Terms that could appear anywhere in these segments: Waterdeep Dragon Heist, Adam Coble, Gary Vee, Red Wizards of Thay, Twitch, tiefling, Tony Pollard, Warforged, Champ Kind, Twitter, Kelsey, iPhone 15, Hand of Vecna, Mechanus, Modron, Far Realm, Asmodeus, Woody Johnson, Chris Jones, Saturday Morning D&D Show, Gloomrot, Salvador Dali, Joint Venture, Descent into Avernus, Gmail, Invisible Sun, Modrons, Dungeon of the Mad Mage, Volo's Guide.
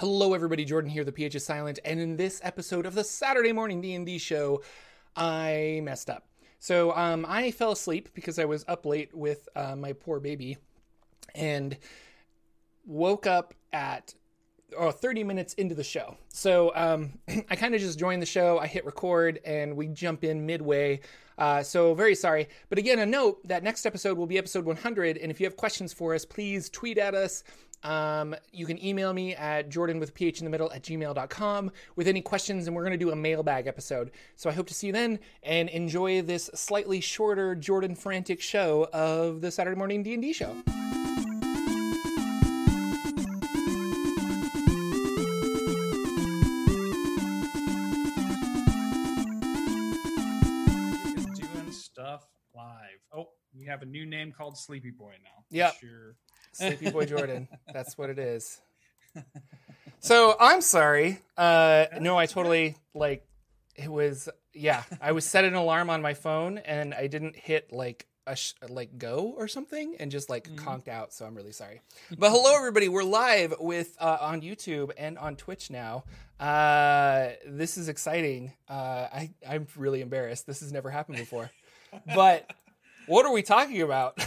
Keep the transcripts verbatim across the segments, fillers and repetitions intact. Hello everybody, Jordan here, the P H is silent, and in this episode of the Saturday Morning D and D Show, I messed up. So um, I fell asleep because I was up late with uh, my poor baby, and woke up at oh, thirty minutes into the show. So um, I kind of just joined the show, I hit record, and we jump in midway, uh, so very sorry. But again, a note that next episode will be episode one hundred, and if you have questions for us, please tweet at us. Um, you can email me at Jordan with P H in the middle at gmail dot com with any questions, and we're going to do a mailbag episode. So I hope to see you then, and enjoy this slightly shorter Jordan Frantic show of the Saturday Morning D and D Show. Doing stuff live. Oh, we have a new name called Sleepy Boy now. Yeah. Sure. Sleepy Boy Jordan. That's what it is. So I'm sorry. Uh, no, I totally, like, it was, yeah. I was set an alarm on my phone and I didn't hit, like, a sh- like go or something and just, like, mm. conked out. So I'm really sorry. But hello, everybody. We're live with uh, on YouTube and on Twitch now. Uh, this is exciting. Uh, I, I'm really embarrassed. This has never happened before. But... what are we talking about?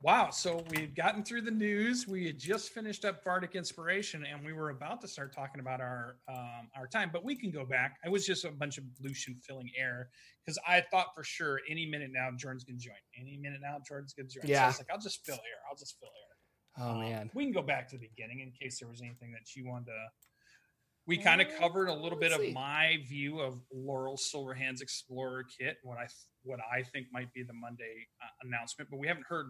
Wow. So we've gotten through the news. We had just finished up Bardic Inspiration, and we were about to start talking about our um, our time, but we can go back. It was just a bunch of Lucian filling air because I thought for sure any minute now Jordan's going to join. Any minute now Jordan's going to join. Yeah. So I was like, I'll just fill air. I'll just fill air. Oh, um, man. We can go back to the beginning in case there was anything that you wanted to. We kind of covered a little Let's bit see. of my view of Laeral Silverhand's Explorer Kit, what I what I think might be the Monday uh, announcement, but we haven't heard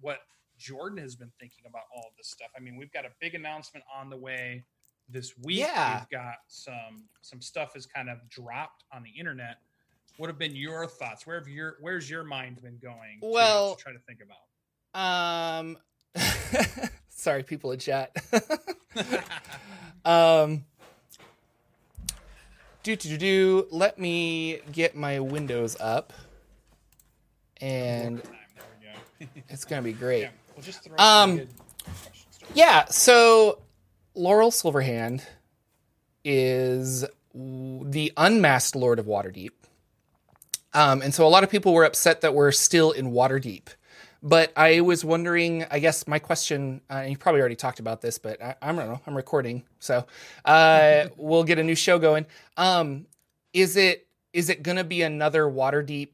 what Jordan has been thinking about all of this stuff. I mean, we've got a big announcement on the way this week. Yeah. We've got some some stuff has kind of dropped on the internet. What have been your thoughts? Where have your where's your mind been going? Well, to, to try to think about. Um, sorry, people in chat. um. Do, do, do, do. Let me get my windows up, and it's gonna be great. Yeah, we'll just throw um, yeah. So, Laeral Silverhand is the unmasked Lord of Waterdeep, um, and so a lot of people were upset that we're still in Waterdeep. But I was wondering, I guess my question, uh, and you probably already talked about this, but I, I don't know, I'm recording, so uh, we'll get a new show going. Um, is it is it going to be another Waterdeep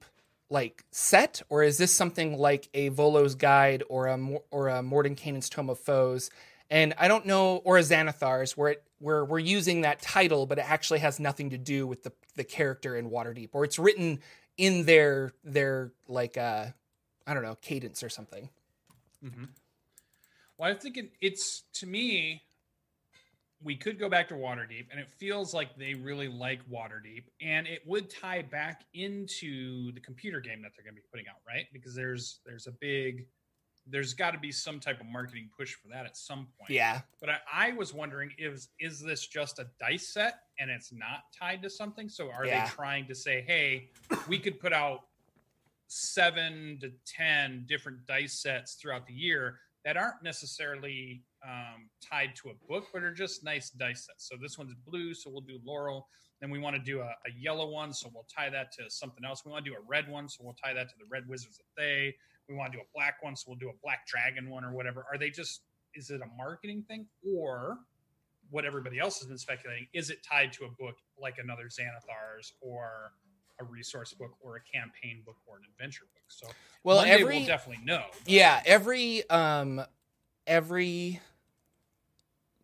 like set, or is this something like a Volo's Guide or a or a Mordenkainen's Tome of Foes? And I don't know, or a Xanathar's, where it where we're using that title, but it actually has nothing to do with the the character in Waterdeep, or it's written in their their like. Uh, I don't know, cadence or something. Mm-hmm. Well, I think it, it's, to me, we could go back to Waterdeep, and it feels like they really like Waterdeep, and it would tie back into the computer game that they're going to be putting out, right? Because there's there's a big, there's got to be some type of marketing push for that at some point. Yeah. But I, I was wondering, is, is this just a dice set, and it's not tied to something? So are yeah. they trying to say, hey, we could put out seven to ten different dice sets throughout the year that aren't necessarily um, tied to a book, but are just nice dice sets. So this one's blue, so we'll do Laeral. Then we want to do a, a yellow one, so we'll tie that to something else. We want to do a red one, so we'll tie that to the Red Wizards of Thay. We want to do a black one, so we'll do a black dragon one or whatever. Are they just, is it a marketing thing? Or what everybody else has been speculating, is it tied to a book like another Xanathar's or a resource book or a campaign book or an adventure book? So well, Monday every will definitely know. Yeah, every um every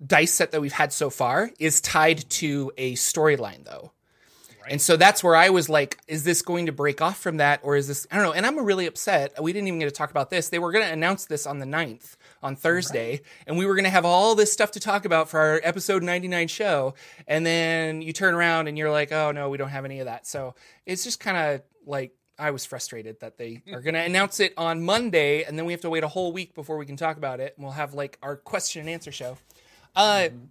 dice set that we've had so far is tied to a storyline though. Right. And so that's where I was like, is this going to break off from that, or is this, I don't know, and I'm really upset. We didn't even get to talk about this. They were going to announce this on the ninth, on Thursday, right, and we were going to have all this stuff to talk about for our episode ninety-nine show, and then you turn around and you're like, oh no, we don't have any of that. So it's just kind of like, I was frustrated that they are going to announce it on Monday, and then we have to wait a whole week before we can talk about it, and we'll have like our question and answer show. Uh, mm-hmm.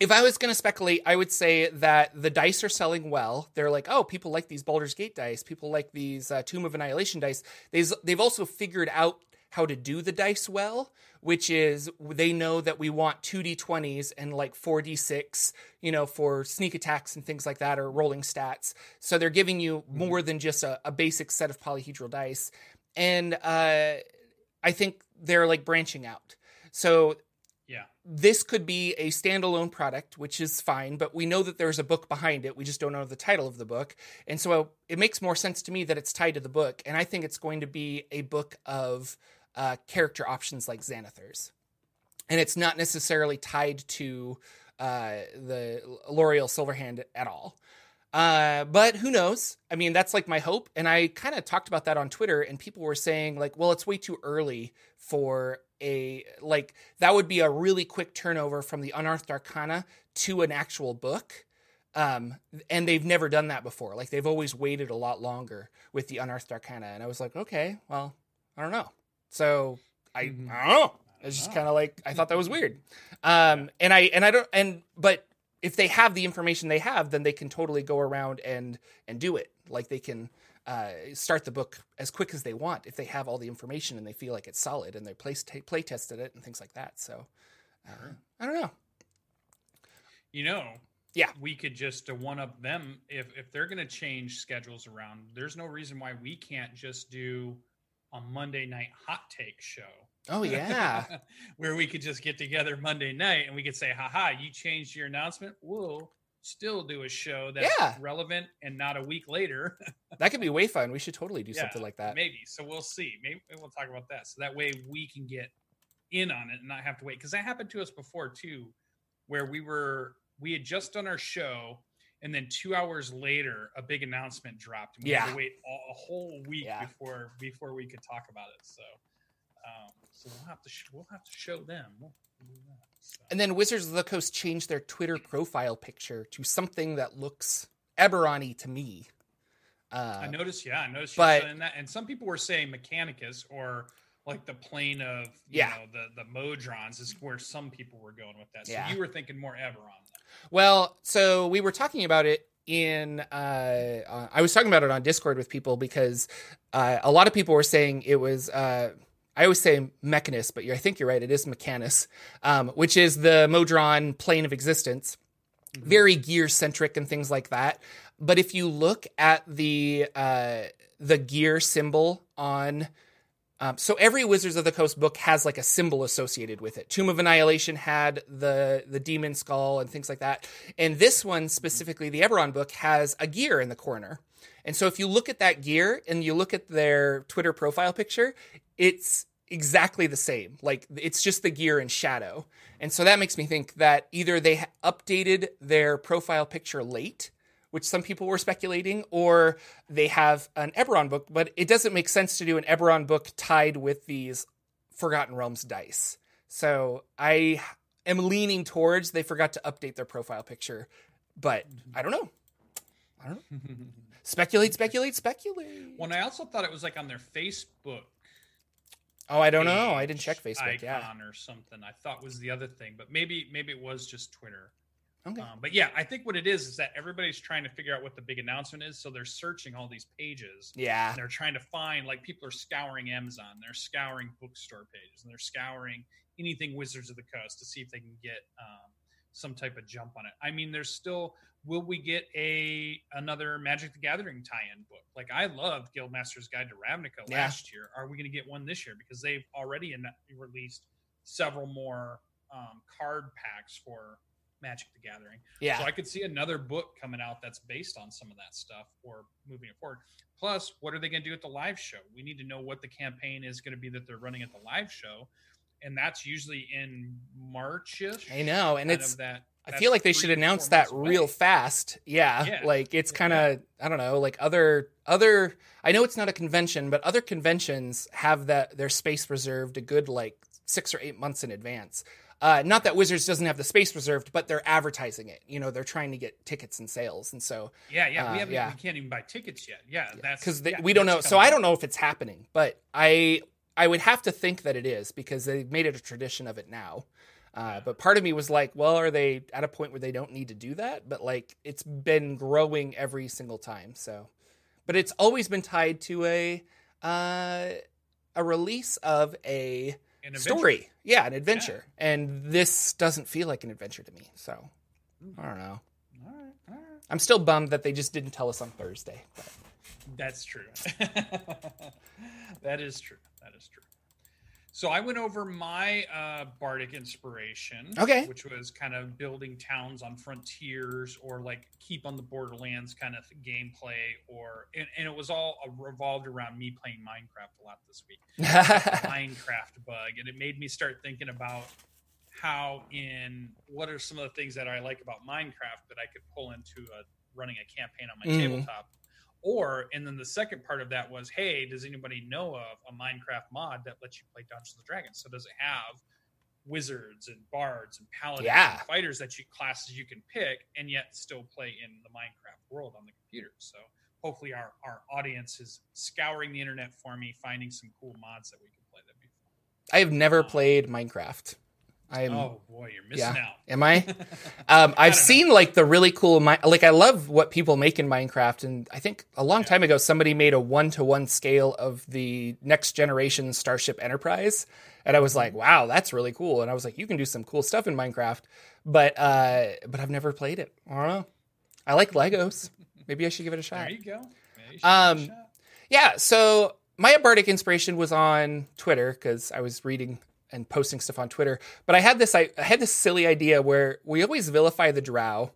If I was going to speculate, I would say that the dice are selling well. They're like, oh, people like these Baldur's Gate dice. People like these uh, Tomb of Annihilation dice. They've, they've also figured out how to do the dice well, which is they know that we want two d twenties and like four d six, you know, for sneak attacks and things like that, or rolling stats. So they're giving you more than just a, a basic set of polyhedral dice. And uh, I think they're like branching out. So yeah, this could be a standalone product, which is fine, but we know that there's a book behind it. We just don't know the title of the book. And so it makes more sense to me that it's tied to the book. And I think it's going to be a book of uh, character options like Xanathar's. And it's not necessarily tied to uh, the Laeral Silverhand at all. Uh, but who knows? I mean, that's like my hope. And I kind of talked about that on Twitter, and people were saying like, well, it's way too early for a, like, that would be a really quick turnover from the Unearthed Arcana to an actual book. Um, and they've never done that before. Like, they've always waited a lot longer with the Unearthed Arcana. And I was like, okay, well, I don't know. So I, I don't know. It's just kind of like, I thought that was weird. Um, and I, and I don't, and, but if they have the information they have, then they can totally go around and, and do it. Like, they can, Uh, start the book as quick as they want if they have all the information and they feel like it's solid and they play, t- play tested it and things like that. So uh, sure. I don't know. You know, yeah, we could just uh, one up them if, if they're going to change schedules around. There's no reason why we can't just do a Monday night hot take show. Oh yeah. Where we could just get together Monday night and we could say, haha, you changed your announcement. Whoa. Still do a show that's yeah. relevant and not a week later. That could be way fun. We should totally do yeah, something like that. Maybe. So we'll see. Maybe we'll talk about that. So that way we can get in on it and not have to wait. Because that happened to us before too, where we were, we had just done our show and then two hours later, a big announcement dropped. And we yeah. had to wait all, a whole week yeah. before, before we could talk about it. So, um, so we'll have to, sh- we'll have to show them. We'll- And then Wizards of the Coast changed their Twitter profile picture to something that looks Eberron-y to me. Uh, I noticed, yeah, I noticed. But, in that. And some people were saying Mechanicus, or like the plane of, you yeah. know, the, the Modrons is where some people were going with that. So yeah. you were thinking more Eberron then. Well, so we were talking about it in, uh, uh, I was talking about it on Discord with people because uh, a lot of people were saying it was... Uh, I always say Mechanus, but I think you're right. It is Mechanus, um, which is the Modron plane of existence, mm-hmm. very gear centric and things like that. But if you look at the uh, the gear symbol on, um, so every Wizards of the Coast book has like a symbol associated with it. Tomb of Annihilation had the the demon skull and things like that, and this one specifically, the Eberron book, has a gear in the corner. And so if you look at that gear and you look at their Twitter profile picture, it's exactly the same. Like, it's just the gear and shadow. And so that makes me think that either they updated their profile picture late, which some people were speculating, or they have an Eberron book, but it doesn't make sense to do an Eberron book tied with these Forgotten Realms dice. So I am leaning towards they forgot to update their profile picture, but I don't know. I don't know. Speculate, speculate, speculate. Well, and I also thought it was like on their Facebook. Oh, I don't know. I didn't check Facebook. Icon yeah, or something. I thought was the other thing, but maybe maybe it was just Twitter. Okay. Um, but yeah, I think what it is is that everybody's trying to figure out what the big announcement is, so they're searching all these pages. Yeah. They're trying to find, like, people are scouring Amazon, they're scouring bookstore pages, and they're scouring anything Wizards of the Coast to see if they can get um, some type of jump on it. I mean, there's still. Will we get a another Magic the Gathering tie-in book? Like, I loved Guildmaster's Guide to Ravnica yeah. last year. Are we going to get one this year? Because they've already in- released several more um, card packs for Magic the Gathering. Yeah. So I could see another book coming out that's based on some of that stuff or moving it forward. Plus, what are they going to do at the live show? We need to know what the campaign is going to be that they're running at the live show. And that's usually in March-ish. I know. And it's... That- I That's feel like they should announce that away. Real fast. Yeah. yeah. Like, it's kind of, yeah. I don't know, like other, other, I know it's not a convention, but other conventions have that their space reserved a good like six or eight months in advance. Uh, not that Wizards doesn't have the space reserved, but they're advertising it. You know, they're trying to get tickets and sales. And so, yeah, yeah, uh, we haven't, yeah. we can't even buy tickets yet. Yeah. yeah. That's because yeah, we don't know. So out. I don't know if it's happening, but I, I would have to think that it is because they've made it a tradition of it now. Uh, but part of me was like, well, are they at a point where they don't need to do that? But like, it's been growing every single time. So, but it's always been tied to a, uh, a release of a, an story. Yeah, an adventure. Yeah. And this doesn't feel like an adventure to me. So, I don't know. All right, all right. I'm still bummed that they just didn't tell us on Thursday. But. That's true. That is true. That is true. So I went over my uh, Bardic Inspiration, okay. which was kind of building towns on frontiers or like keep on the borderlands kind of gameplay. Or and, and it was all revolved around me playing Minecraft a lot this week. Minecraft bug. And it made me start thinking about how in what are some of the things that I like about Minecraft that I could pull into a, running a campaign on my mm. tabletop. Or, and then the second part of that was, hey, does anybody know of a Minecraft mod that lets you play Dungeons and Dragons? So does it have wizards and bards and paladins yeah. and fighters that you classes you can pick and yet still play in the Minecraft world on the computer? So hopefully our, our audience is scouring the internet for me, finding some cool mods that we can play. That'd be fun. I have never um, played Minecraft. I'm, oh boy, you're missing yeah. out. Am I? Um, I've I seen know. like the really cool, mi- like I love what people make in Minecraft. And I think a long yeah. time ago, somebody made a one-to-one scale of the next generation Starship Enterprise. And I was like, wow, that's really cool. And I was like, you can do some cool stuff in Minecraft, but, uh, but I've never played it. I don't know. I like Legos. Maybe I should give it a shot. There you go. You um, shot. Yeah. So my Bardic Inspiration was on Twitter because I was reading and posting stuff on Twitter. But I had this, I, I had this silly idea where we always vilify the drow.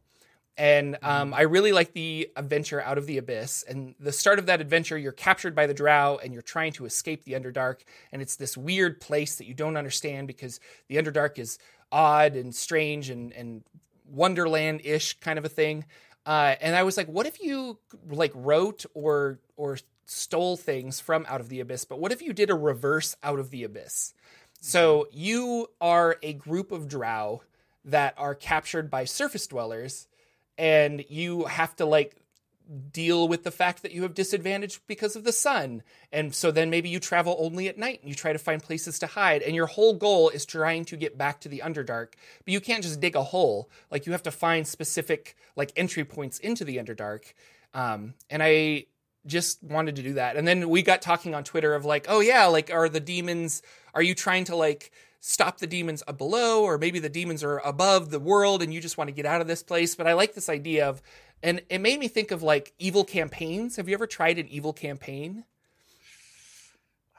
And um, I really like the adventure Out of the Abyss. And the start of that adventure, you're captured by the drow and you're trying to escape the Underdark. And it's this weird place that you don't understand because the Underdark is odd and strange and, and Wonderland-ish kind of a thing. Uh, and I was like, what if you like wrote or, or stole things from Out of the Abyss, but what if you did a reverse Out of the Abyss? So you are a group of drow that are captured by surface dwellers, and you have to like deal with the fact that you have disadvantage because of the sun. And so then maybe you travel only at night and you try to find places to hide. And your whole goal is trying to get back to the Underdark, but you can't just dig a hole. Like you have to find specific like entry points into the Underdark. Um, and I just wanted to do that. And then we got talking on Twitter of like, oh yeah, like are the demons, are you trying to like stop the demons up below, or maybe the demons are above the world and you just want to get out of this place? But I like this idea of, and it made me think of like evil campaigns. Have you ever tried an evil campaign?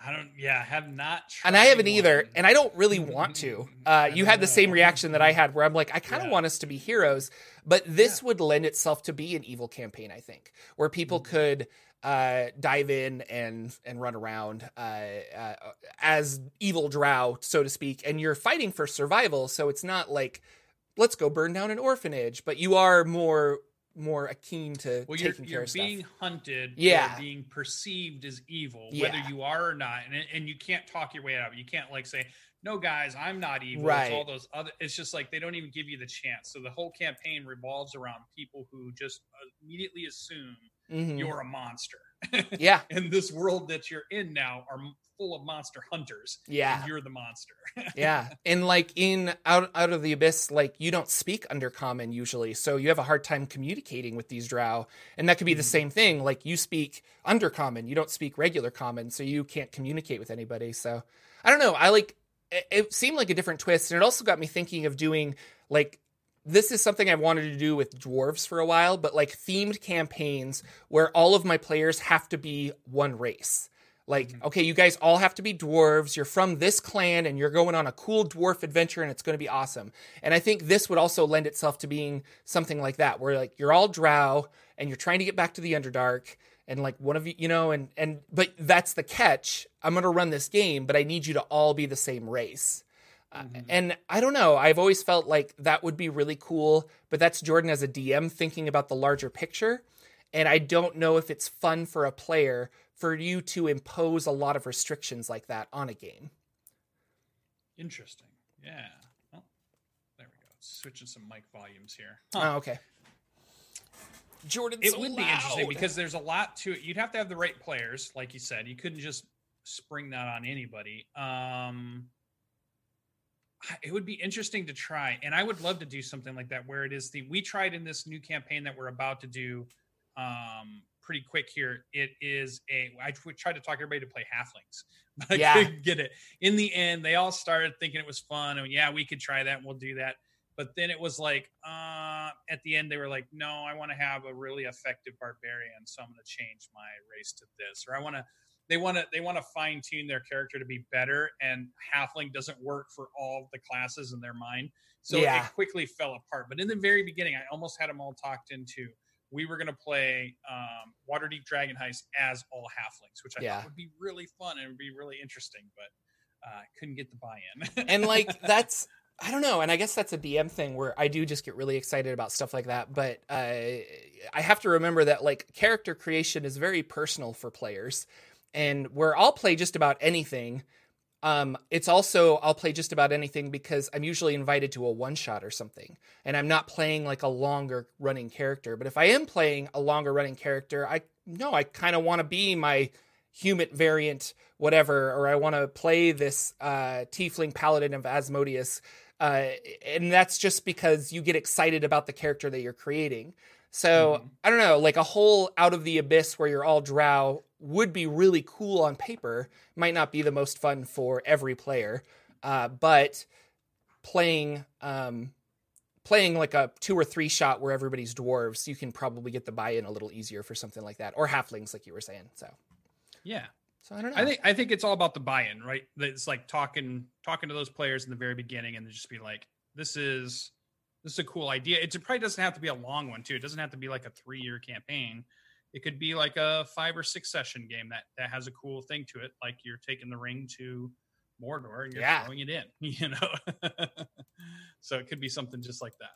I don't, yeah, I have not tried. And I haven't one. either. And I don't really want to. Uh, you had the know. same reaction that I had where I'm like, I kind of yeah. want us to be heroes, but this yeah. would lend itself to be an evil campaign, I think, where people mm-hmm. could Uh, dive in and and run around uh, uh, as evil drow, so to speak. And you're fighting for survival, so it's not like, let's go burn down an orphanage. But you are more more akin to well, taking you're, care you're of stuff. You're being hunted yeah. or being perceived as evil, yeah. whether you are or not. And and you can't talk your way out of it. You can't like say, no, guys, I'm not evil. Right. It's all those other. It's just like they don't even give you the chance. So the whole campaign revolves around people who just immediately assume Mm-hmm. you're a monster. Yeah. And this world that you're in now are full of monster hunters. Yeah. And you're the monster. Yeah. And like in out, out of the Abyss, like you don't speak Undercommon usually. So you have a hard time communicating with these drow. And that could be mm-hmm. the same thing. Like you speak Undercommon, you don't speak regular common. So you can't communicate with anybody. So I don't know. I like, it, it seemed like a different twist. And it also got me thinking of doing like, this is something I wanted to do with dwarves for a while, but like themed campaigns where all of my players have to be one race. Like, mm-hmm. okay, you guys all have to be dwarves. You're from this clan and you're going on a cool dwarf adventure and it's going to be awesome. And I think this would also lend itself to being something like that, where like you're all drow and you're trying to get back to the Underdark and like one of you, you know, and, and, but that's the catch. I'm going to run this game, but I need you to all be the same race. Uh, and I don't know, I've always felt like that would be really cool, but that's Jordan as a D M thinking about the larger picture. And I don't know if it's fun for a player for you to impose a lot of restrictions like that on a game. Interesting. Yeah. Well, there we go. Switching some mic volumes here. Huh. Oh, okay. Jordan's It so would loud. Be interesting because there's a lot to it. You'd have to have the right players. Like you said, you couldn't just spring that on anybody. Um, It would be interesting to try. And I would love to do something like that where it is the, we tried in this new campaign that we're about to do um, pretty quick here. It is a, I tried to talk everybody to play halflings, but I yeah. couldn't get it. In the end, they all started thinking it was fun. And yeah, we could try that. And we'll do that. But then it was like, uh, at the end, they were like, no, I want to have a really effective barbarian. So I'm going to change my race to this, or I want to, they want to, they want to fine tune their character to be better. And halfling doesn't work for all the classes in their mind. So yeah. it quickly fell apart. But in the very beginning, I almost had them all talked into, we were going to play um, Waterdeep Dragon Heist as all halflings, which I yeah. thought would be really fun and would be really interesting, but uh, couldn't get the buy-in. And like, that's, I don't know. And I guess that's a D M thing where I do just get really excited about stuff like that. But uh, I have to remember that like character creation is very personal for players, and where I'll play just about anything. Um, it's also, I'll play just about anything because I'm usually invited to a one shot or something, and I'm not playing like a longer running character. But if I am playing a longer running character, I know I kind of want to be my human variant, whatever, or I want to play this, uh, tiefling paladin of Asmodeus. Uh, and that's just because you get excited about the character that you're creating. So mm-hmm. I don't know, like a whole Out of the Abyss where you're all drow would be really cool on paper. Might not be the most fun for every player, uh, but playing um, playing like a two or three shot where everybody's dwarves, you can probably get the buy-in a little easier for something like that, or halflings, like you were saying. So yeah, so I don't know. I think I think it's all about the buy-in, right? It's like talking talking to those players in the very beginning, and just be like, "This is this is a cool idea." It probably doesn't have to be a long one, too. It doesn't have to be like a three-year campaign. It could be like a five or six session game that, that has a cool thing to it. Like you're taking the ring to Mordor and you're yeah. throwing it in, you know? So it could be something just like that.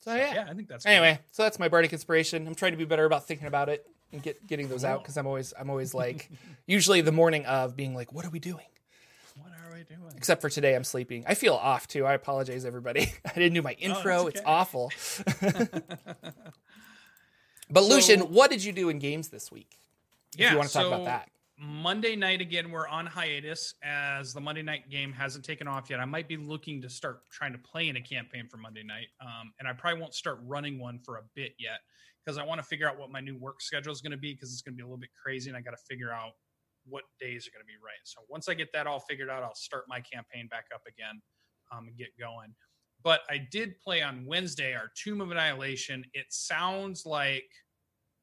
So, so yeah. yeah, I think that's anyway. Cool. So that's my Bardic Inspiration. I'm trying to be better about thinking about it and get, getting those cool. out. Cause I'm always, I'm always like usually the morning of being like, what are we doing? What are we doing? Except for today, I'm sleeping. I feel off too. I apologize, everybody. I didn't do my intro. Oh, it's okay. It's awful. But so, Lucian, what did you do in games this week? If yeah, you want to talk so about that. Monday night, again, we're on hiatus as the Monday night game hasn't taken off yet. I might be looking to start trying to play in a campaign for Monday night. Um, and I probably won't start running one for a bit yet because I want to figure out what my new work schedule is going to be, because it's going to be a little bit crazy and I got to figure out what days are going to be right. So once I get that all figured out, I'll start my campaign back up again um, and get going. But I did play on Wednesday our Tomb of Annihilation. It sounds like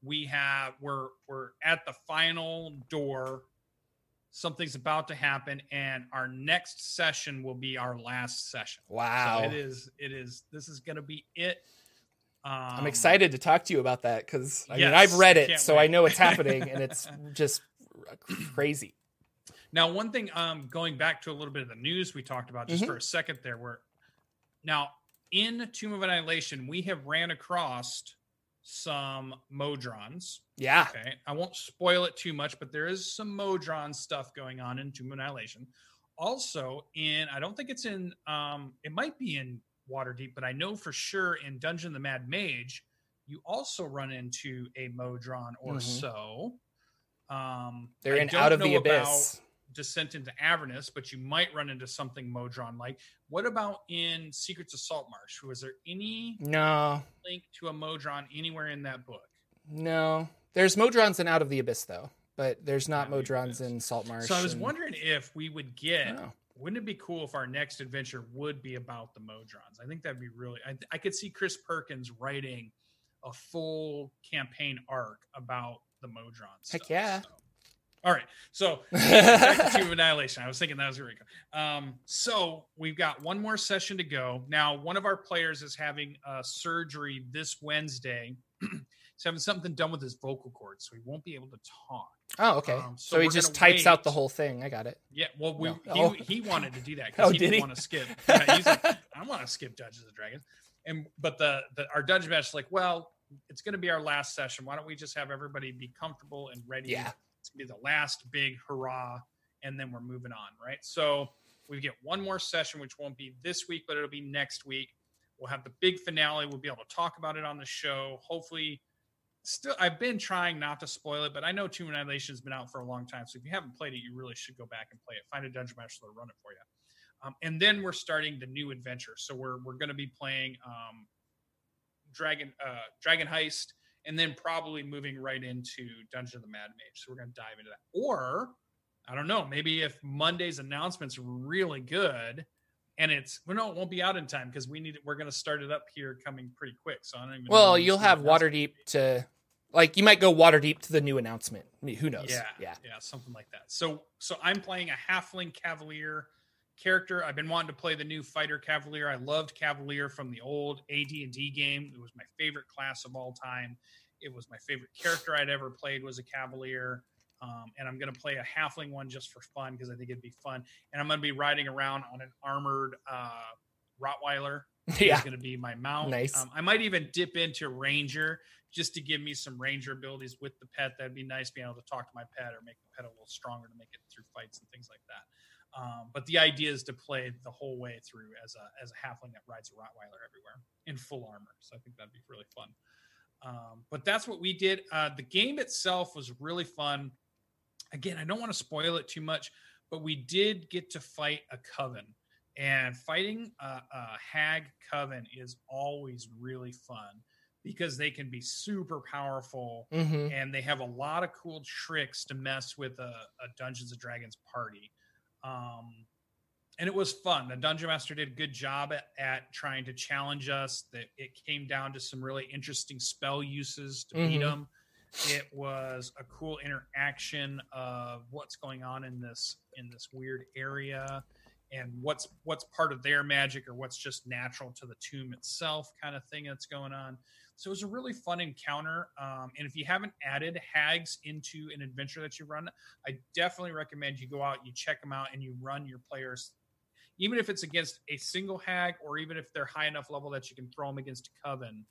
we have we're we're at the final door. Something's about to happen, and our next session will be our last session. Wow! So it is it is this is going to be it. Um, I'm excited to talk to you about that because I yes, mean I've read it, so wait. I know it's happening, and it's just crazy. Now, one thing, um, going back to a little bit of the news we talked about just mm-hmm. for a second there, where now, in Tomb of Annihilation, we have ran across some Modrons. Yeah. Okay. I won't spoil it too much, but there is some Modron stuff going on in Tomb of Annihilation. Also, in, I don't think it's in, um, it might be in Waterdeep, but I know for sure in Dungeon of the Mad Mage, you also run into a Modron or mm-hmm. so. Um, They're in Out of the Abyss. About, Descent into Avernus, but you might run into something Modron like. What about in Secrets of Saltmarsh? Was there any no link to a Modron anywhere in that book? No, there's Modrons in Out of the Abyss though, but there's not yeah, Modrons in Saltmarsh. So I was and... wondering if we would get. Wouldn't it be cool if our next adventure would be about the Modrons? I think that'd be really. I, I could see Chris Perkins writing a full campaign arc about the Modrons. Heck stuff, yeah. So. All right, so back to Tomb of Annihilation. I was thinking that was going to go. Um, so we've got one more session to go. Now, one of our players is having a surgery this Wednesday. He's having something done with his vocal cords, so he won't be able to talk. Oh, okay. Um, so so he just types wait. out the whole thing. I got it. Yeah, well, we, no. oh. he, he wanted to do that because oh, he did didn't want to skip. Yeah, he's like, I want to skip Dungeons and Dragons. And But the, the our dungeon master's like, well, it's going to be our last session. Why don't we just have everybody be comfortable and ready? Yeah. It's going to be the last big hurrah, and then we're moving on, right? So we get one more session, which won't be this week, but it'll be next week. We'll have the big finale. We'll be able to talk about it on the show. Hopefully, still, I've been trying not to spoil it, but I know Tomb of Annihilation has been out for a long time, so if you haven't played it, you really should go back and play it. Find a Dungeon Master to run it for you. Um, and then we're starting the new adventure. So we're we're going to be playing um, Dragon uh, Dragon Heist and then probably moving right into Dungeon of the Mad Mage. So we're going to dive into that. Or, I don't know, maybe if Monday's announcement's really good and it's, well, no, it won't be out in time because we need it. We're going to start it up here coming pretty quick. So I don't even well, know. Well, you'll have Waterdeep to, like, you might go Waterdeep to the new announcement. I mean, who knows? Yeah, yeah. Yeah, something like that. So, so I'm playing a halfling cavalier character. I've been wanting to play the new fighter cavalier. I loved cavalier from the old A D and D game. It was my favorite class of all time. It was my favorite character I'd ever played was a cavalier. Um, and I'm going to play a halfling one just for fun because I think it'd be fun. And I'm going to be riding around on an armored uh, Rottweiler. Yeah. It's going to be my mount. Nice. Um, I might even dip into ranger just to give me some ranger abilities with the pet. That'd be nice being able to talk to my pet or make the pet a little stronger to make it through fights and things like that. Um, but the idea is to play the whole way through as a as a halfling that rides a Rottweiler everywhere in full armor. So I think that'd be really fun. Um, but that's what we did. Uh, the game itself was really fun. Again, I don't want to spoil it too much, but we did get to fight a coven. And fighting a, a hag coven is always really fun because they can be super powerful, mm-hmm. and they have a lot of cool tricks to mess with a, a Dungeons and Dragons party. Um, and it was fun. The Dungeon Master did a good job at, at trying to challenge us. That it came down to some really interesting spell uses to mm-hmm. beat them. It was a cool interaction of what's going on in this, in this weird area and what's, what's part of their magic or what's just natural to the tomb itself kind of thing that's going on. So it was a really fun encounter. Um, and if you haven't added hags into an adventure that you run, I definitely recommend you go out, you check them out, and you run your players, even if it's against a single hag or even if they're high enough level that you can throw them against a coven.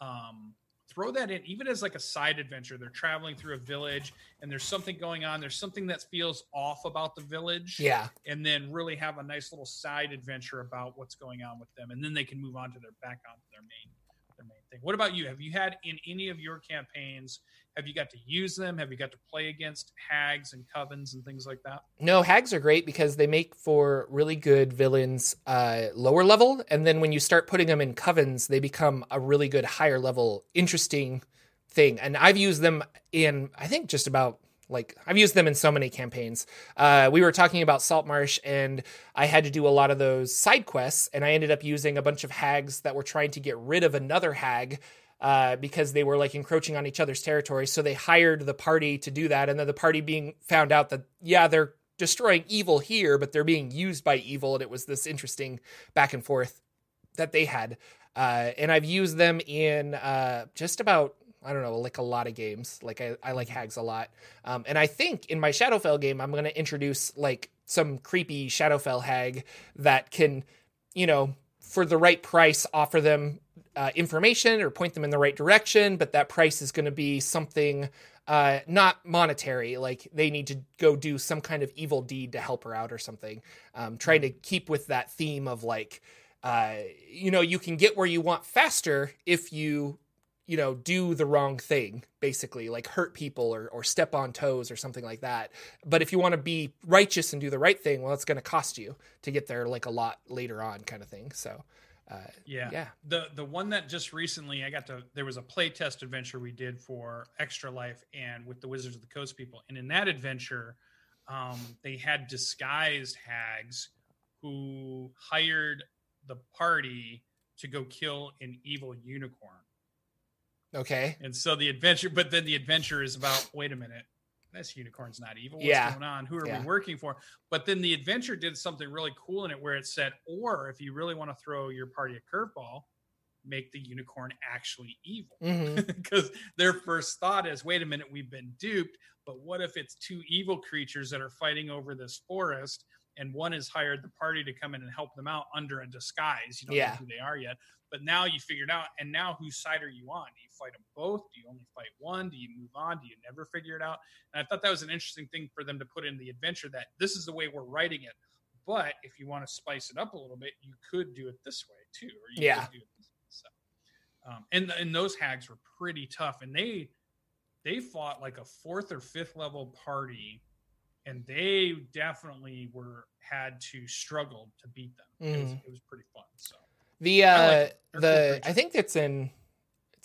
Um, throw that in, even as like a side adventure. They're traveling through a village and there's something going on. There's something that feels off about the village. Yeah. And then really have a nice little side adventure about what's going on with them. And then they can move on to their back onto their main their main thing. What about you? Have you had in any of your campaigns, have you got to use them? Have you got to play against hags and covens and things like that? No, hags are great because they make for really good villains uh, lower level. And then when you start putting them in covens, they become a really good higher level, interesting thing. And I've used them in, I think just about like I've used them in so many campaigns. Uh, we were talking about Saltmarsh and I had to do a lot of those side quests. And I ended up using a bunch of hags that were trying to get rid of another hag uh, because they were like encroaching on each other's territory. So they hired the party to do that. And then the party being found out that, yeah, they're destroying evil here, but they're being used by evil. And it was this interesting back and forth that they had. Uh, and I've used them in uh, just about, I don't know, like a lot of games. Like I, I like hags a lot. Um, and I think in my Shadowfell game, I'm going to introduce like some creepy Shadowfell hag that can, you know, for the right price, offer them uh, information or point them in the right direction. But that price is going to be something uh, not monetary. Like they need to go do some kind of evil deed to help her out or something. Um, trying to keep with that theme of like, uh, you know, you can get where you want faster if you, you know, do the wrong thing, basically, like hurt people or, or step on toes or something like that. But if you want to be righteous and do the right thing, well, it's going to cost you to get there like a lot later on kind of thing. So, uh, yeah. yeah, the, the one that just recently I got to, there was a play test adventure we did for Extra Life and with the Wizards of the Coast people. And in that adventure, um, they had disguised hags who hired the party to go kill an evil unicorn. Okay. And so the adventure, but then the adventure is about, wait a minute, this unicorn's not evil. What's yeah. going on? Who are yeah. we working for? But then the adventure did something really cool in it where it said, or if you really want to throw your party a curveball, make the unicorn actually evil. Because mm-hmm. their first thought is, wait a minute, we've been duped. But what if it's two evil creatures that are fighting over this forest? And one has hired the party to come in and help them out under a disguise. You don't yeah. know who they are yet. But now you figured out, and now whose side are you on? Do you fight them both? Do you only fight one? Do you move on? Do you never figure it out? And I thought that was an interesting thing for them to put in the adventure, that this is the way we're writing it. But if you want to spice it up a little bit, you could do it this way too. Or you yeah. could do it this way. So, um, and, and those hags were pretty tough. And they they fought like a fourth or fifth level party. And they definitely were had to struggle to beat them. Mm. It was, it was pretty fun. So the uh, I the I think it's in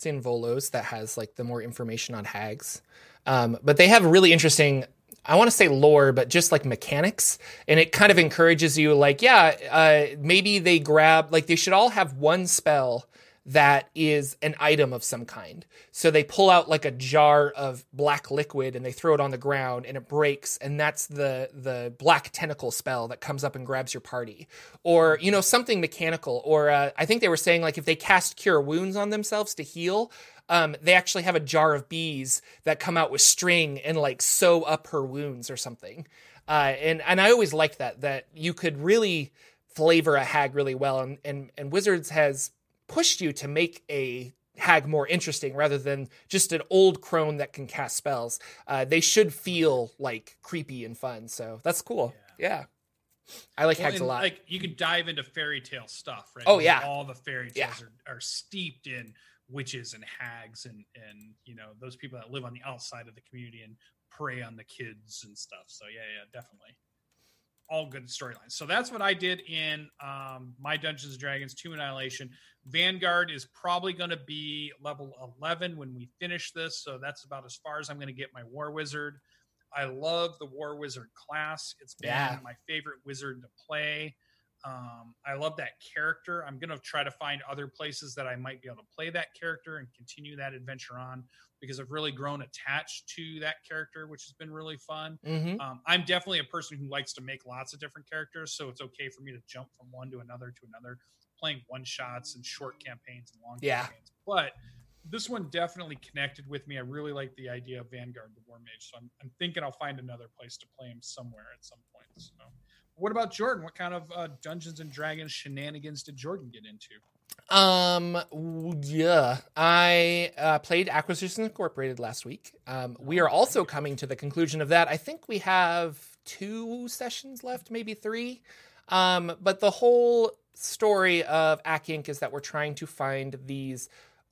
it's in Volo's that has like the more information on hags. Um, but they have really interesting, I want to say lore, but just like mechanics. And it kind of encourages you like, yeah, uh, maybe they grab, like they should all have one spell that is an item of some kind. So they pull out like a jar of black liquid and they throw it on the ground and it breaks. And that's the, the black tentacle spell that comes up and grabs your party, or, you know, something mechanical. Or uh, I think they were saying like if they cast Cure Wounds on themselves to heal, Um, they actually have a jar of bees that come out with string and like sew up her wounds or something. Uh, and, and I always liked that, that you could really flavor a hag really well. And, and, and Wizards has pushed you to make a hag more interesting rather than just an old crone that can cast spells. Uh, they should feel like creepy and fun. So that's cool. Yeah. yeah. I like well, hags and, a lot. Like you could dive into fairy tale stuff, right? Oh like, yeah. All the fairy tales yeah. are, are steeped in witches and hags and and you know those people that live on the outside of the community and prey on the kids and stuff. So yeah, yeah, definitely all good storylines. So that's what I did in um my Dungeons and Dragons Tomb of Annihilation. Vanguard is probably going to be level eleven when we finish this, so that's about as far as I'm going to get my War Wizard. I love the War Wizard class. It's been yeah. my favorite wizard to play. Um, I love that character. I'm going to try to find other places that I might be able to play that character and continue that adventure on, because I've really grown attached to that character, which has been really fun. Mm-hmm. Um, I'm definitely a person who likes to make lots of different characters. So it's okay for me to jump from one to another to another, playing one shots and short campaigns and long yeah. campaigns. But this one definitely connected with me. I really like the idea of Vanguard, the War Mage. So I'm, I'm thinking I'll find another place to play him somewhere at some point. So what about Jordan? What kind of uh, Dungeons and Dragons shenanigans did Jordan get into? Um, yeah, I uh, played Acquisitions Incorporated last week. Um, we are also coming to the conclusion of that. I think we have two sessions left, maybe three. Um, but the whole story of Acq Inc is that we're trying to find these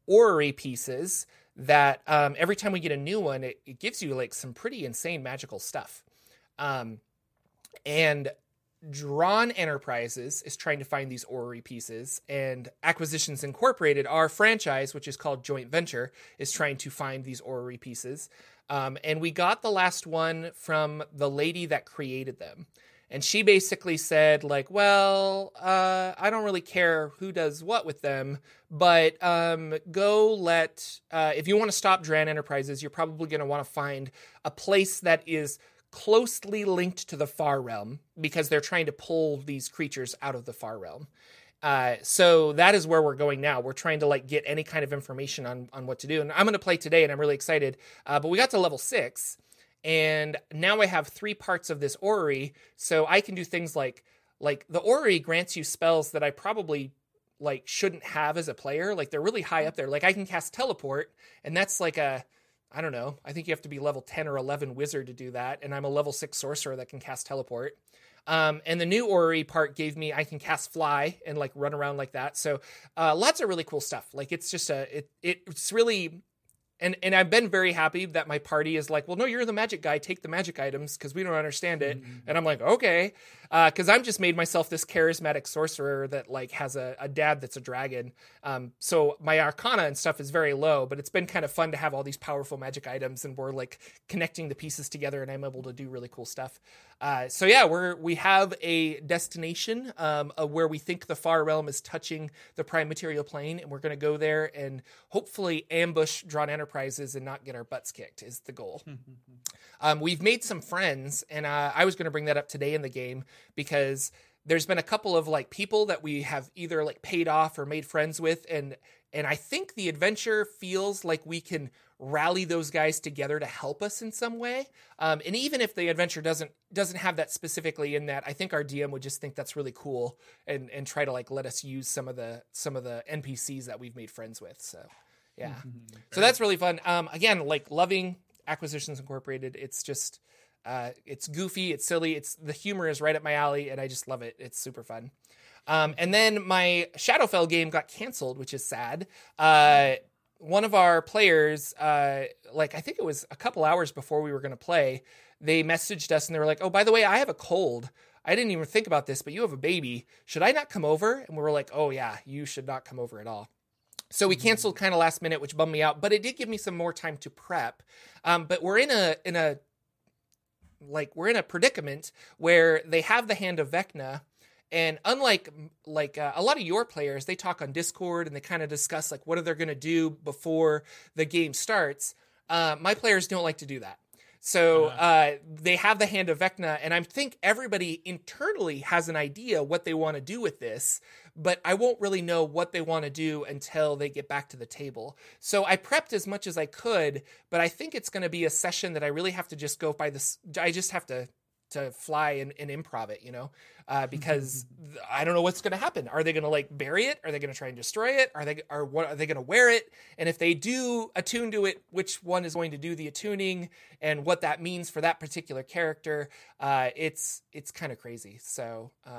orrery pieces that um, every time we get a new one, it, it gives you like some pretty insane magical stuff. Um, and Drawn Enterprises is trying to find these orrery pieces, and Acquisitions Incorporated, our franchise, which is called Joint Venture, is trying to find these orrery pieces. Um, and we got the last one from the lady that created them. And she basically said, like, well, uh, I don't really care who does what with them, but um, go let, uh, if you want to stop Drawn Enterprises, you're probably going to want to find a place that is closely linked to the Far Realm, because they're trying to pull these creatures out of the Far Realm. Uh, so that is where we're going now. We're trying to like get any kind of information on, on what to do. And I'm going to play today and I'm really excited. Uh, but we got to level six and now I have three parts of this orrery. So I can do things like, like the orrery grants you spells that I probably like shouldn't have as a player. Like they're really high up there. Like I can cast teleport, and that's like a, I don't know. I think you have to be level ten or eleven wizard to do that. And I'm a level six sorcerer that can cast teleport. Um, and the new orrery part gave me, I can cast fly and like run around like that. So uh, lots of really cool stuff. Like it's just a, it, it it's really, and, and I've been very happy that my party is like, well, no, you're the magic guy. Take the magic items, 'cause we don't understand it. Mm-hmm. And I'm like, okay. Uh, 'cause I'm just made myself this charismatic sorcerer that like has a, a dad that's a dragon. Um, so my arcana and stuff is very low, but it's been kind of fun to have all these powerful magic items, and we're like connecting the pieces together, and I'm able to do really cool stuff. Uh, so yeah, we're, we have a destination, um, uh, where we think the Far Realm is touching the Prime Material Plane, and we're going to go there and hopefully ambush Drawn Enterprises and not get our butts kicked is the goal. um, we've made some friends, and, uh, I was going to bring that up today in the game, because there's been a couple of like people that we have either like paid off or made friends with. And, and I think the adventure feels like we can rally those guys together to help us in some way. Um, and even if the adventure doesn't, doesn't have that specifically in that, I think our D M would just think that's really cool and, and try to like, let us use some of the, some of the N P Cs that we've made friends with. So yeah. Mm-hmm. So that's really fun. Um, again, like loving Acquisitions Incorporated. It's just, Uh, it's goofy, it's silly, it's the humor is right up my alley, and I just love it. It's super fun. Um, and then my Shadowfell game got canceled, which is sad. Uh, one of our players, uh, like I think it was a couple hours before we were going to play, they messaged us and they were like, oh, by the way, I have a cold. I didn't even think about this, but you have a baby. Should I not come over? And we were like, oh yeah, you should not come over at all. So we canceled kind of last minute, which bummed me out, but it did give me some more time to prep. Um, but we're in a in a like we're in a predicament where they have the Hand of Vecna. And unlike like uh, a lot of your players, they talk on Discord and they kind of discuss like what are they going to do before the game starts. Uh, my players don't like to do that. So uh, they have the Hand of Vecna, and I think everybody internally has an idea what they want to do with this, but I won't really know what they want to do until they get back to the table. So I prepped as much as I could, but I think it's going to be a session that I really have to just go by this. I just have to to fly and, and improv it, you know, uh, because I don't know what's going to happen. Are they going to like bury it? Are they going to try and destroy it? Are they, are what are they going to wear it? And if they do attune to it, which one is going to do the attuning and what that means for that particular character? Uh, it's, it's kind of crazy. So, uh,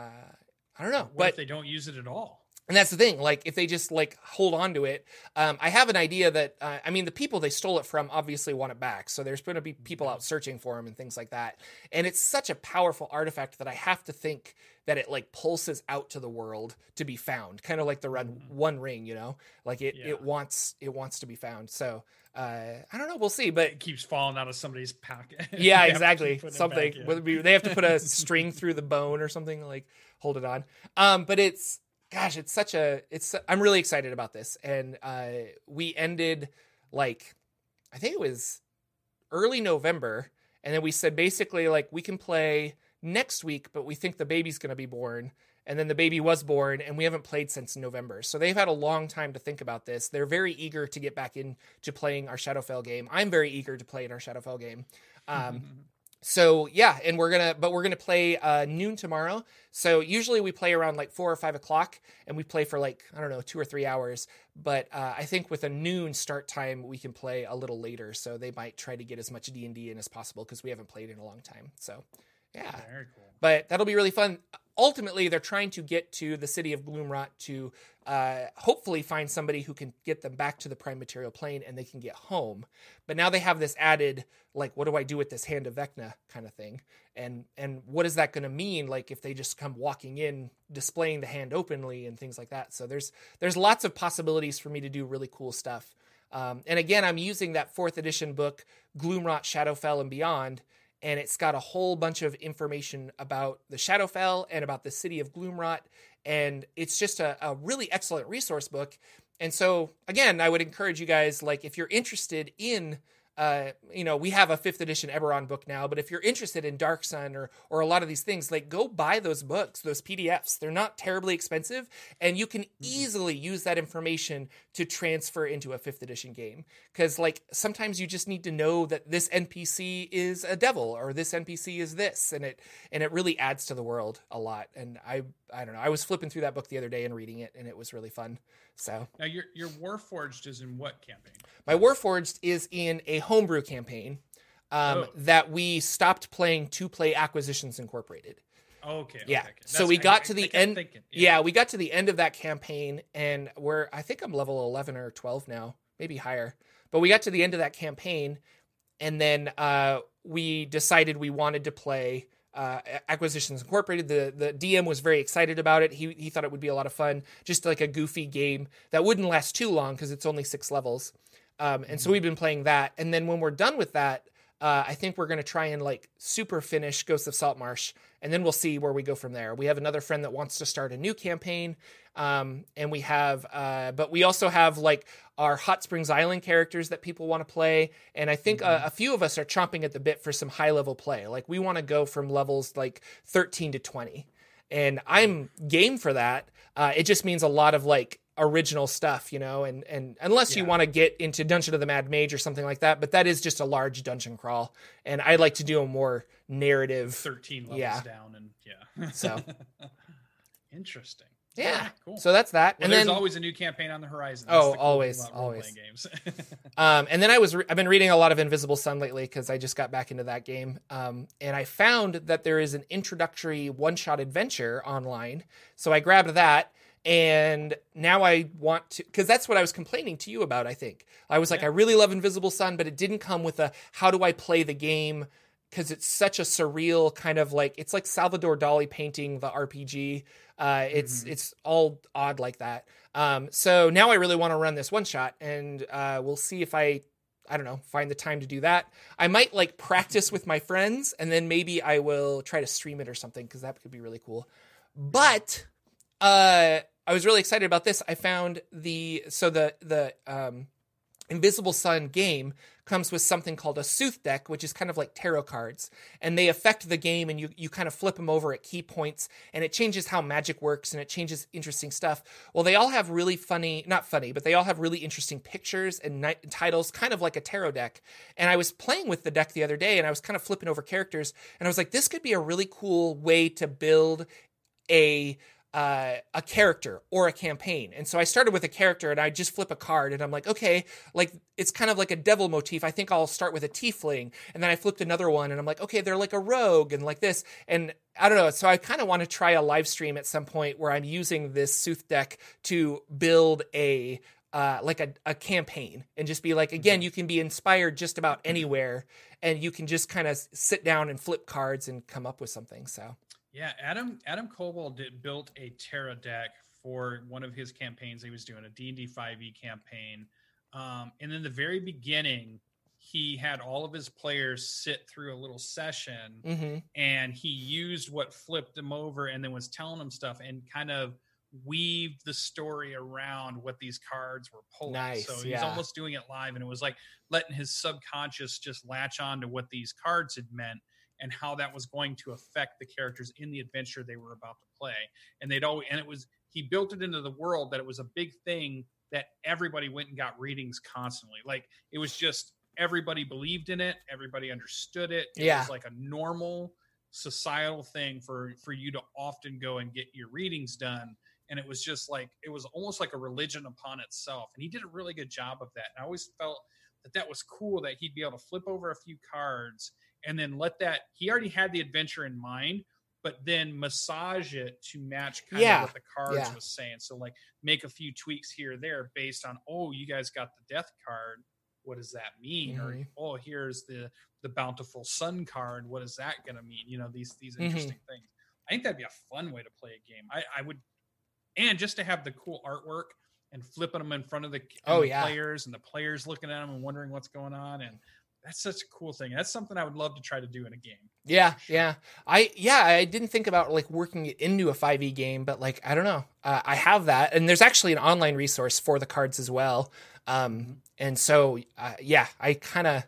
I don't know, what but if they don't use it at all? And that's the thing, like, if they just, like, hold on to it, um, I have an idea that, uh, I mean, the people they stole it from obviously want it back, so there's going to be people out searching for them and things like that, and it's such a powerful artifact that I have to think that it, like, pulses out to the world to be found, kind of like the run, One Ring, you know? Like, it, yeah. it wants it wants to be found, so... Uh, I don't know. We'll see, but it keeps falling out of somebody's pocket. Yeah, exactly. Something they have to put a string through the bone or something, like hold it on. Um, but it's, gosh, it's such a, it's, I'm really excited about this. And, uh, we ended like, I think it was early November. And then we said, basically like we can play next week, but we think the baby's going to be born. And then the baby was born, and we haven't played since November. So they've had a long time to think about this. They're very eager to get back into playing our Shadowfell game. I'm very eager to play in our Shadowfell game. Um, so yeah, and we're gonna, but we're gonna play uh, noon tomorrow. So usually we play around like four or five o'clock, and we play for like I don't know two or three hours. But uh, I think with a noon start time, we can play a little later. So they might try to get as much D and D in as possible because we haven't played in a long time. So yeah, very cool. But that'll be really fun. Ultimately, they're trying to get to the city of Gloomrot to uh, hopefully find somebody who can get them back to the Prime Material Plane and they can get home. But now they have this added, like, what do I do with this Hand of Vecna kind of thing? And and what is that going to mean, like, if they just come walking in, displaying the hand openly and things like that? So there's there's lots of possibilities for me to do really cool stuff. Um, and again, I'm using that fourth edition book, Gloomrot, Shadowfell, and Beyond. And it's got a whole bunch of information about the Shadowfell and about the city of Gloomrot. And it's just a, a really excellent resource book. And so, again, I would encourage you guys, like, if you're interested in, uh, you know, we have a fifth edition Eberron book now, but if you're interested in Dark Sun or or a lot of these things, like, go buy those books, those P D Fs. They're not terribly expensive, and you can easily use that information to transfer into a fifth edition game. Because, like, sometimes you just need to know that this N P C is a devil or this N P C is this, and it and it really adds to the world a lot. And I I don't know. I was flipping through that book the other day and reading it, and it was really fun. So now your your Warforged is in what campaign? My Warforged is in a homebrew campaign um, oh. that we stopped playing to play Acquisitions Incorporated. Oh, okay. Yeah. Okay, okay. So we got I, to the end. Yeah. yeah, we got to the end of that campaign, and we're I think I'm level eleven or twelve now, maybe higher. But we got to the end of that campaign, and then uh, we decided we wanted to play uh, Acquisitions Incorporated. The the D M was very excited about it. He he thought it would be a lot of fun, just like a goofy game that wouldn't last too long because it's only six levels. Um, and so we've been playing that. And then when we're done with that, uh, I think we're going to try and like super finish Ghosts of Saltmarsh. And then we'll see where we go from there. We have another friend that wants to start a new campaign. Um, and we have, uh, but we also have like our Hot Springs Island characters that people want to play. And I think mm-hmm. a, a few of us are chomping at the bit for some high level play. Like we want to go from levels like thirteen to twenty. And I'm game for that. Uh, it just means a lot of like, original stuff, you know, and and unless yeah. you want to get into Dungeon of the Mad Mage or something like that, but that is just a large dungeon crawl, and I like to do a more narrative thirteen levels yeah. down, and yeah, so interesting, yeah, yeah cool. So that's that, well, and there's then, always a new campaign on the horizon. That's oh, the cool always, always. Games. um, and then I was re- I've been reading a lot of Invisible Sun lately because I just got back into that game, um, and I found that there is an introductory one-shot adventure online, so I grabbed that. And now I want to, because that's what I was complaining to you about, I think. I was yeah. like, I really love Invisible Sun, but it didn't come with a how do I play the game because it's such a surreal kind of like, it's like Salvador Dali painting the R P G. Uh, it's mm-hmm. it's all odd like that. Um, so now I really want to run this one shot, and uh, we'll see if I, I don't know, find the time to do that. I might like practice with my friends, and then maybe I will try to stream it or something, because that could be really cool. But uh, I was really excited about this. I found the, so the, the um, Invisible Sun game comes with something called a Sooth deck, which is kind of like tarot cards, and they affect the game, and you you kind of flip them over at key points, and it changes how magic works, and it changes interesting stuff. Well, they all have really funny, not funny, but they all have really interesting pictures and ni- titles, kind of like a tarot deck. And I was playing with the deck the other day, and I was kind of flipping over characters, and I was like, this could be a really cool way to build a Uh, a character or a campaign. And so I started with a character, and I just flip a card, and I'm like, okay, like it's kind of like a devil motif. I think I'll start with a tiefling. And then I flipped another one, and I'm like, okay, they're like a rogue and like this. And I don't know. So I kind of want to try a live stream at some point where I'm using this Sooth deck to build a uh, like a, a campaign, and just be like, again, you can be inspired just about anywhere, and you can just kind of sit down and flip cards and come up with something. So yeah, Adam Adam Coble did, built a Terra deck for one of his campaigns. He was doing a D and D five E campaign. Um, and in the very beginning, he had all of his players sit through a little session, mm-hmm. and he used what flipped them over and then was telling them stuff, and kind of weaved the story around what these cards were pulling. Nice, so he's yeah. almost doing it live, and it was like letting his subconscious just latch on to what these cards had meant, and how that was going to affect the characters in the adventure they were about to play. And they'd always, and it was, he built it into the world that it was a big thing that everybody went and got readings constantly. Like it was just, everybody believed in it. Everybody understood it. It yeah. was like a normal societal thing for, for you to often go and get your readings done. And it was just like, it was almost like a religion upon itself. And he did a really good job of that. And I always felt that that was cool, that he'd be able to flip over a few cards and then let that, he already had the adventure in mind, but then massage it to match kind yeah. of what the cards yeah. was saying. So like make a few tweaks here or there based on, oh, you guys got the death card. What does that mean? Mm-hmm. Or, oh, here's the, the bountiful sun card. What is that going to mean? You know, these, these interesting mm-hmm. things. I think that'd be a fun way to play a game. I, I would, and just to have the cool artwork and flipping them in front of the, oh, the yeah. players, and the players looking at them and wondering what's going on. And that's such a cool thing. That's something I would love to try to do in a game. Yeah, sure. yeah. I yeah, I didn't think about like working it into a five E game, but like I don't know. Uh, I have that, and there's actually an online resource for the cards as well. Um, mm-hmm. And so uh, yeah, I kind of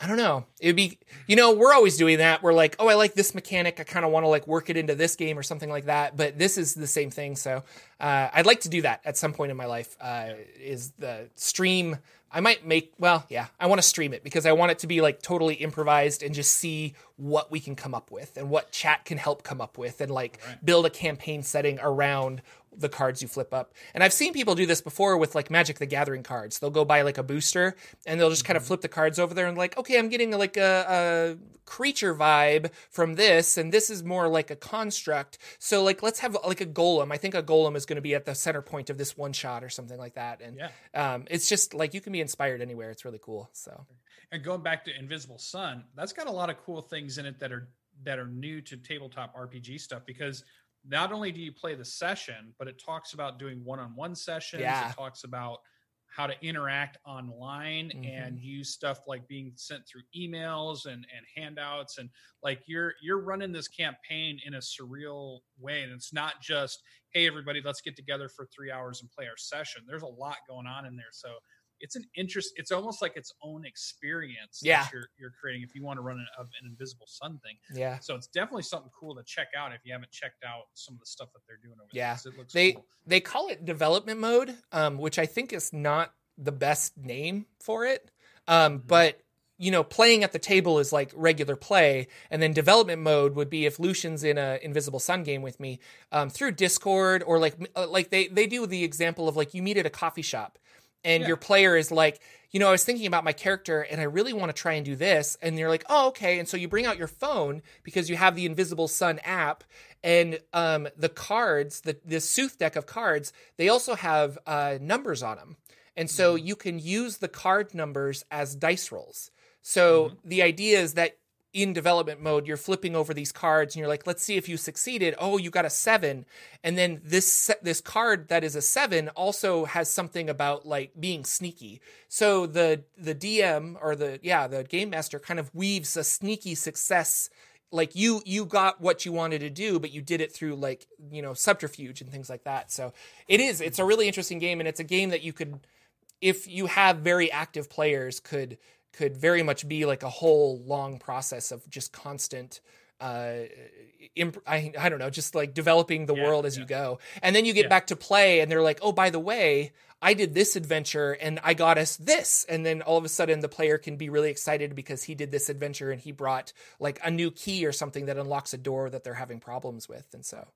I don't know. It'd be, you know, we're always doing that. We're like, oh, I like this mechanic. I kind of want to like work it into this game or something like that. But this is the same thing. So uh, I'd like to do that at some point in my life uh, is the stream. I might make, well, yeah, I want to stream it because I want it to be like totally improvised and just see what we can come up with and what chat can help come up with, and like right. build a campaign setting around the cards you flip up. And I've seen people do this before with like Magic the Gathering cards. They'll go buy like a booster, and they'll just mm-hmm. kind of flip the cards over there and like, okay, I'm getting like a, a creature vibe from this, and this is more like a construct. So like, let's have like a golem. I think a golem is going to be at the center point of this one shot or something like that. And yeah. um, it's just like, you can be inspired anywhere. It's really cool. So, and going back to Invisible Sun, that's got a lot of cool things in it that are, that are new to tabletop R P G stuff, because not only do you play the session, but it talks about doing one-on-one sessions. Yeah. It talks about how to interact online mm-hmm. and use stuff like being sent through emails and, and handouts. And like you're, you're running this campaign in a surreal way. And it's not just, hey, everybody, let's get together for three hours and play our session. There's a lot going on in there. So it's an interest. It's almost like its own experience yeah. that you're, you're creating if you want to run an, an Invisible Sun thing. Yeah. So it's definitely something cool to check out if you haven't checked out some of the stuff that they're doing over there. Yeah. It looks they, cool. They call it development mode, um, which I think is not the best name for it. Um, mm-hmm. But you know, playing at the table is like regular play, and then development mode would be if Lucian's in a Invisible Sun game with me um, through Discord, or like like they they do the example of like you meet at a coffee shop. And yeah. your player is like, you know, I was thinking about my character and I really want to try and do this. And you're like, oh, okay. And so you bring out your phone because you have the Invisible Sun app, and um, the cards, the, the Sooth deck of cards, they also have uh, numbers on them. And so mm-hmm. you can use the card numbers as dice rolls. So mm-hmm. the idea is that in development mode, you're flipping over these cards and you're like, let's see if you succeeded. Oh, you got a seven. And then this this card that is a seven also has something about like being sneaky. So the the D M or the, yeah, the game master kind of weaves a sneaky success. Like you, you got what you wanted to do, but you did it through like, you know, subterfuge and things like that. So it is, it's a really interesting game. And it's a game that you could, if you have very active players, could, could very much be like a whole long process of just constant, uh, imp- I, I don't know, just like developing the yeah, world as yeah. you go. And then you get yeah. back to play and they're like, oh, by the way, I did this adventure and I got us this. And then all of a sudden the player can be really excited because he did this adventure and he brought like a new key or something that unlocks a door that they're having problems with. And so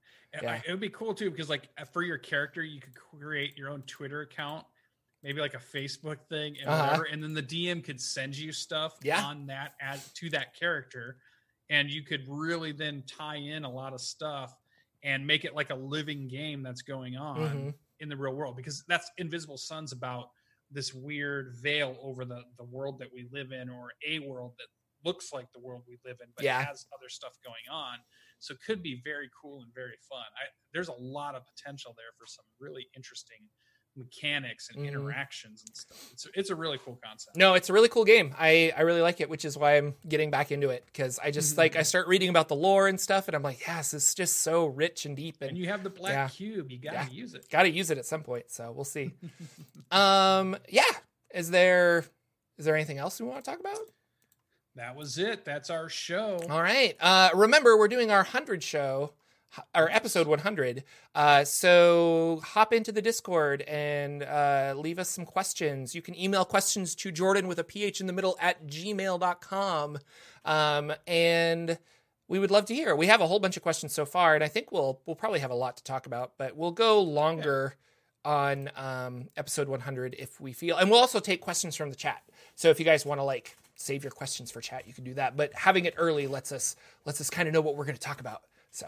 yeah. I, it would be cool too, because like for your character, you could create your own Twitter account, maybe like a Facebook thing and uh-huh. whatever. And then the D M could send you stuff yeah. on that as to that character. And you could really then tie in a lot of stuff and make it like a living game that's going on mm-hmm. in the real world, because that's Invisible Sun's about this weird veil over the, the world that we live in, or a world that looks like the world we live in, but yeah. has other stuff going on. So it could be very cool and very fun. I, there's a lot of potential there for some really interesting mechanics and interactions mm. and stuff. It's, it's a really cool concept. No, it's a really cool game. I, I really like it, which is why I'm getting back into it, because I just mm-hmm. like I start reading about the lore and stuff and I'm like, yes, it's just so rich and deep. And, and you have the black yeah. cube. You gotta yeah. use it. Gotta use it at some point. So we'll see. um yeah. Is there is there anything else we want to talk about? That was it. That's our show. All right. Uh remember, we're doing our one hundredth show. Or episode one hundred. Uh, so hop into the Discord and uh, leave us some questions. You can email questions to Jordan with a P H in the middle at gmail dot com. Um, and we would love to hear. We have a whole bunch of questions so far, and I think we'll we'll probably have a lot to talk about, but we'll go longer yeah. on um, episode one hundred if we feel. And we'll also take questions from the chat. So if you guys want to like save your questions for chat, you can do that. But having it early lets us lets us kind of know what we're going to talk about. So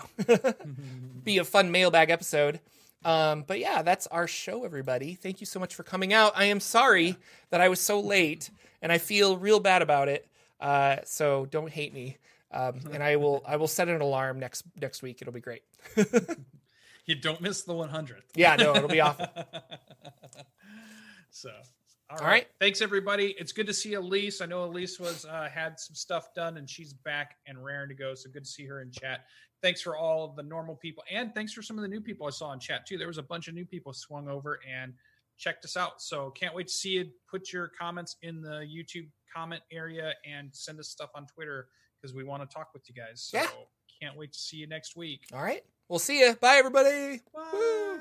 be a fun mailbag episode. Um, but yeah, that's our show, everybody. Thank you so much for coming out. I am sorry yeah. that I was so late and I feel real bad about it. Uh, so don't hate me. Um, and I will, I will set an alarm next, next week. It'll be great. You don't miss the one hundredth. Yeah, no, it'll be awful. So, all right. all right. Thanks everybody. It's good to see Elise. I know Elise was, uh, had some stuff done and she's back and raring to go. So good to see her in chat. Thanks for all of the normal people, and thanks for some of the new people I saw in chat too. There was a bunch of new people swung over and checked us out. So can't wait to see you. Put your comments in the YouTube comment area and send us stuff on Twitter, because we want to talk with you guys. So yeah. Can't wait to see you next week. All right. We'll see you. Bye, everybody. Bye. Woo.